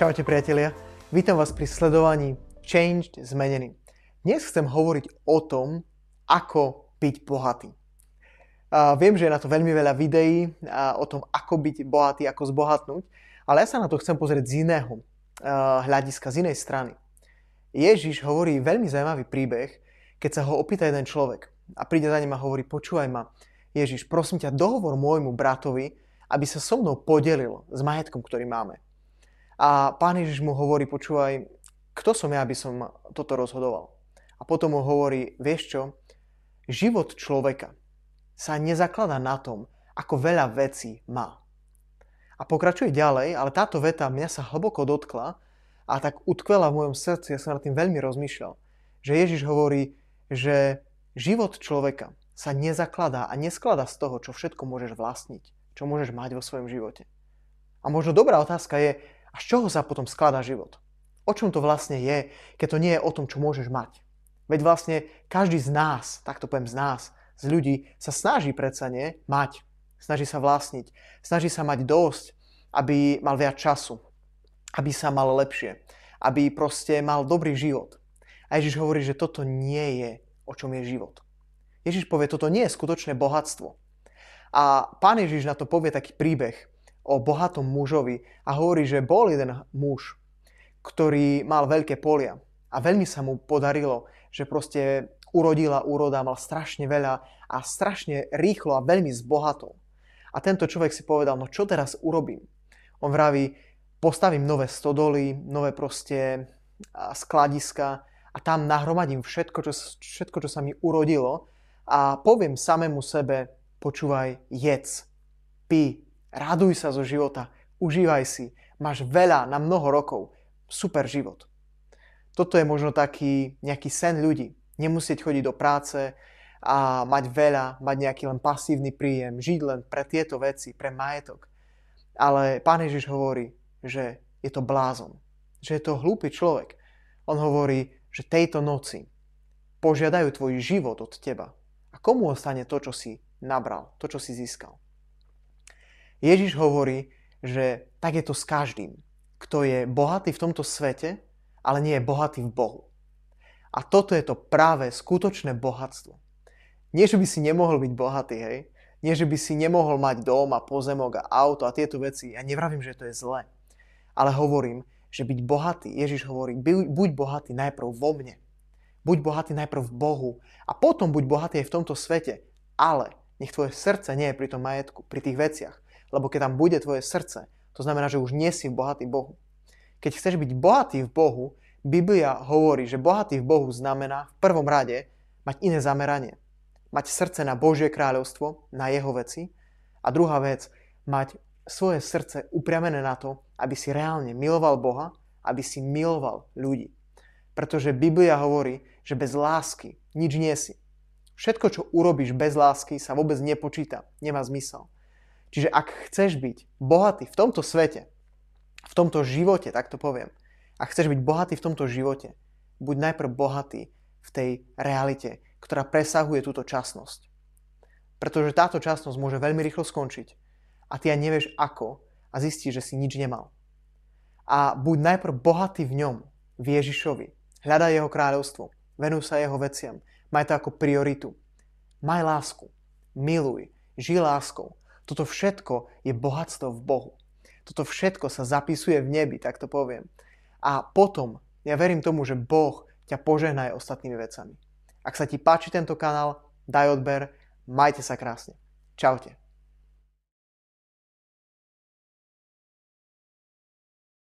Čaute priatelia, vítam vás pri sledovaní Changed Zmenený. Dnes chcem hovoriť o tom, ako byť bohatý. Viem, že je na to veľmi veľa videí o tom, ako byť bohatý, ako zbohatnúť, ale ja sa na to chcem pozrieť z iného hľadiska, z inej strany. Ježiš hovorí veľmi zaujímavý príbeh, keď sa ho opýta jeden človek a príde za ním a hovorí: počúvaj ma, Ježiš, prosím ťa, dohovor môjmu bratovi, aby sa so mnou podelil s majetkom, ktorý máme. A Pán Ježiš mu hovorí: počúvaj, kto som ja, aby som toto rozhodoval? A potom mu hovorí: vieš čo, život človeka sa nezakladá na tom, ako veľa vecí má. A pokračuje ďalej, ale táto veta mňa sa hlboko dotkla a tak utkvela v mojom srdci, ja som nad tým veľmi rozmýšľal, že Ježiš hovorí, že život človeka sa nezakladá a neskladá z toho, čo všetko môžeš vlastniť, čo môžeš mať vo svojom živote. A možno dobrá otázka je, a z čoho sa potom skladá život? O čom to vlastne je, keď to nie je o tom, čo môžeš mať? Veď vlastne každý z nás, tak to poviem z nás, z ľudí, sa snaží predsa nie mať. Snaží sa vlastniť. Snaží sa mať dosť, aby mal viac času. Aby sa mal lepšie. Aby proste mal dobrý život. A Ježiš hovorí, že toto nie je, o čom je život. Ježiš povie, toto nie je skutočné bohatstvo. A Pán Ježiš na to povie taký príbeh o bohatom mužovi a hovorí, že bol jeden muž, ktorý mal veľké polia a veľmi sa mu podarilo, že proste urodila úroda, mal strašne veľa a strašne rýchlo a veľmi zbohatol. A tento človek si povedal: no čo teraz urobím? On vraví: postavím nové stodoly, nové proste skladiska a tam nahromadím všetko, čo sa mi urodilo a poviem samému sebe: počúvaj, jedz, pí, raduj sa zo života, užívaj si, máš veľa na mnoho rokov, super život. Toto je možno taký nejaký sen ľudí. Nemusieť chodiť do práce a mať veľa, mať nejaký len pasívny príjem, žiť len pre tieto veci, pre majetok. Ale Pán Ježiš hovorí, že je to blázon, že je to hlúpy človek. On hovorí, že tejto noci požiadajú tvoj život od teba. A komu ostane to, čo si nabral, to, čo si získal? Ježiš hovorí, že tak je to s každým, kto je bohatý v tomto svete, ale nie je bohatý v Bohu. A toto je to práve skutočné bohatstvo. Nie, že by si nemohol byť bohatý, hej? Nie, že by si nemohol mať dom a pozemok a auto a tieto veci. Ja nevravím, že to je zlé. Ale hovorím, že byť bohatý, Ježiš hovorí, buď bohatý najprv vo mne. Buď bohatý najprv v Bohu. A potom buď bohatý aj v tomto svete. Ale nech tvoje srdce nie je pri tom majetku, pri tých veciach. Lebo keď tam bude tvoje srdce, to znamená, že už nie si bohatý Bohu. Keď chceš byť bohatý v Bohu, Biblia hovorí, že bohatý v Bohu znamená v prvom rade mať iné zameranie. Mať srdce na Božie kráľovstvo, na jeho veci. A druhá vec, mať svoje srdce upriamené na to, aby si reálne miloval Boha, aby si miloval ľudí. Pretože Biblia hovorí, že bez lásky nič nie si. Všetko, čo urobíš bez lásky, sa vôbec nepočíta, nemá zmysel. Čiže ak chceš byť bohatý v tomto svete, v tomto živote, tak to poviem, ak chceš byť bohatý v tomto živote, buď najprv bohatý v tej realite, ktorá presahuje túto časnosť. Pretože táto časnosť môže veľmi rýchlo skončiť a ty aj nevieš ako a zistíš, že si nič nemal. A buď najprv bohatý v ňom, v Ježišovi. Hľadaj jeho kráľovstvo, venuj sa jeho veciam, maj to ako prioritu. Maj lásku, miluj, žij láskou. Toto všetko je bohatstvo v Bohu. Toto všetko sa zapisuje v nebi, tak to poviem. A potom, ja verím tomu, že Boh ťa požehná aj ostatnými vecami. Ak sa ti páči tento kanál, daj odber, majte sa krásne. Čaute.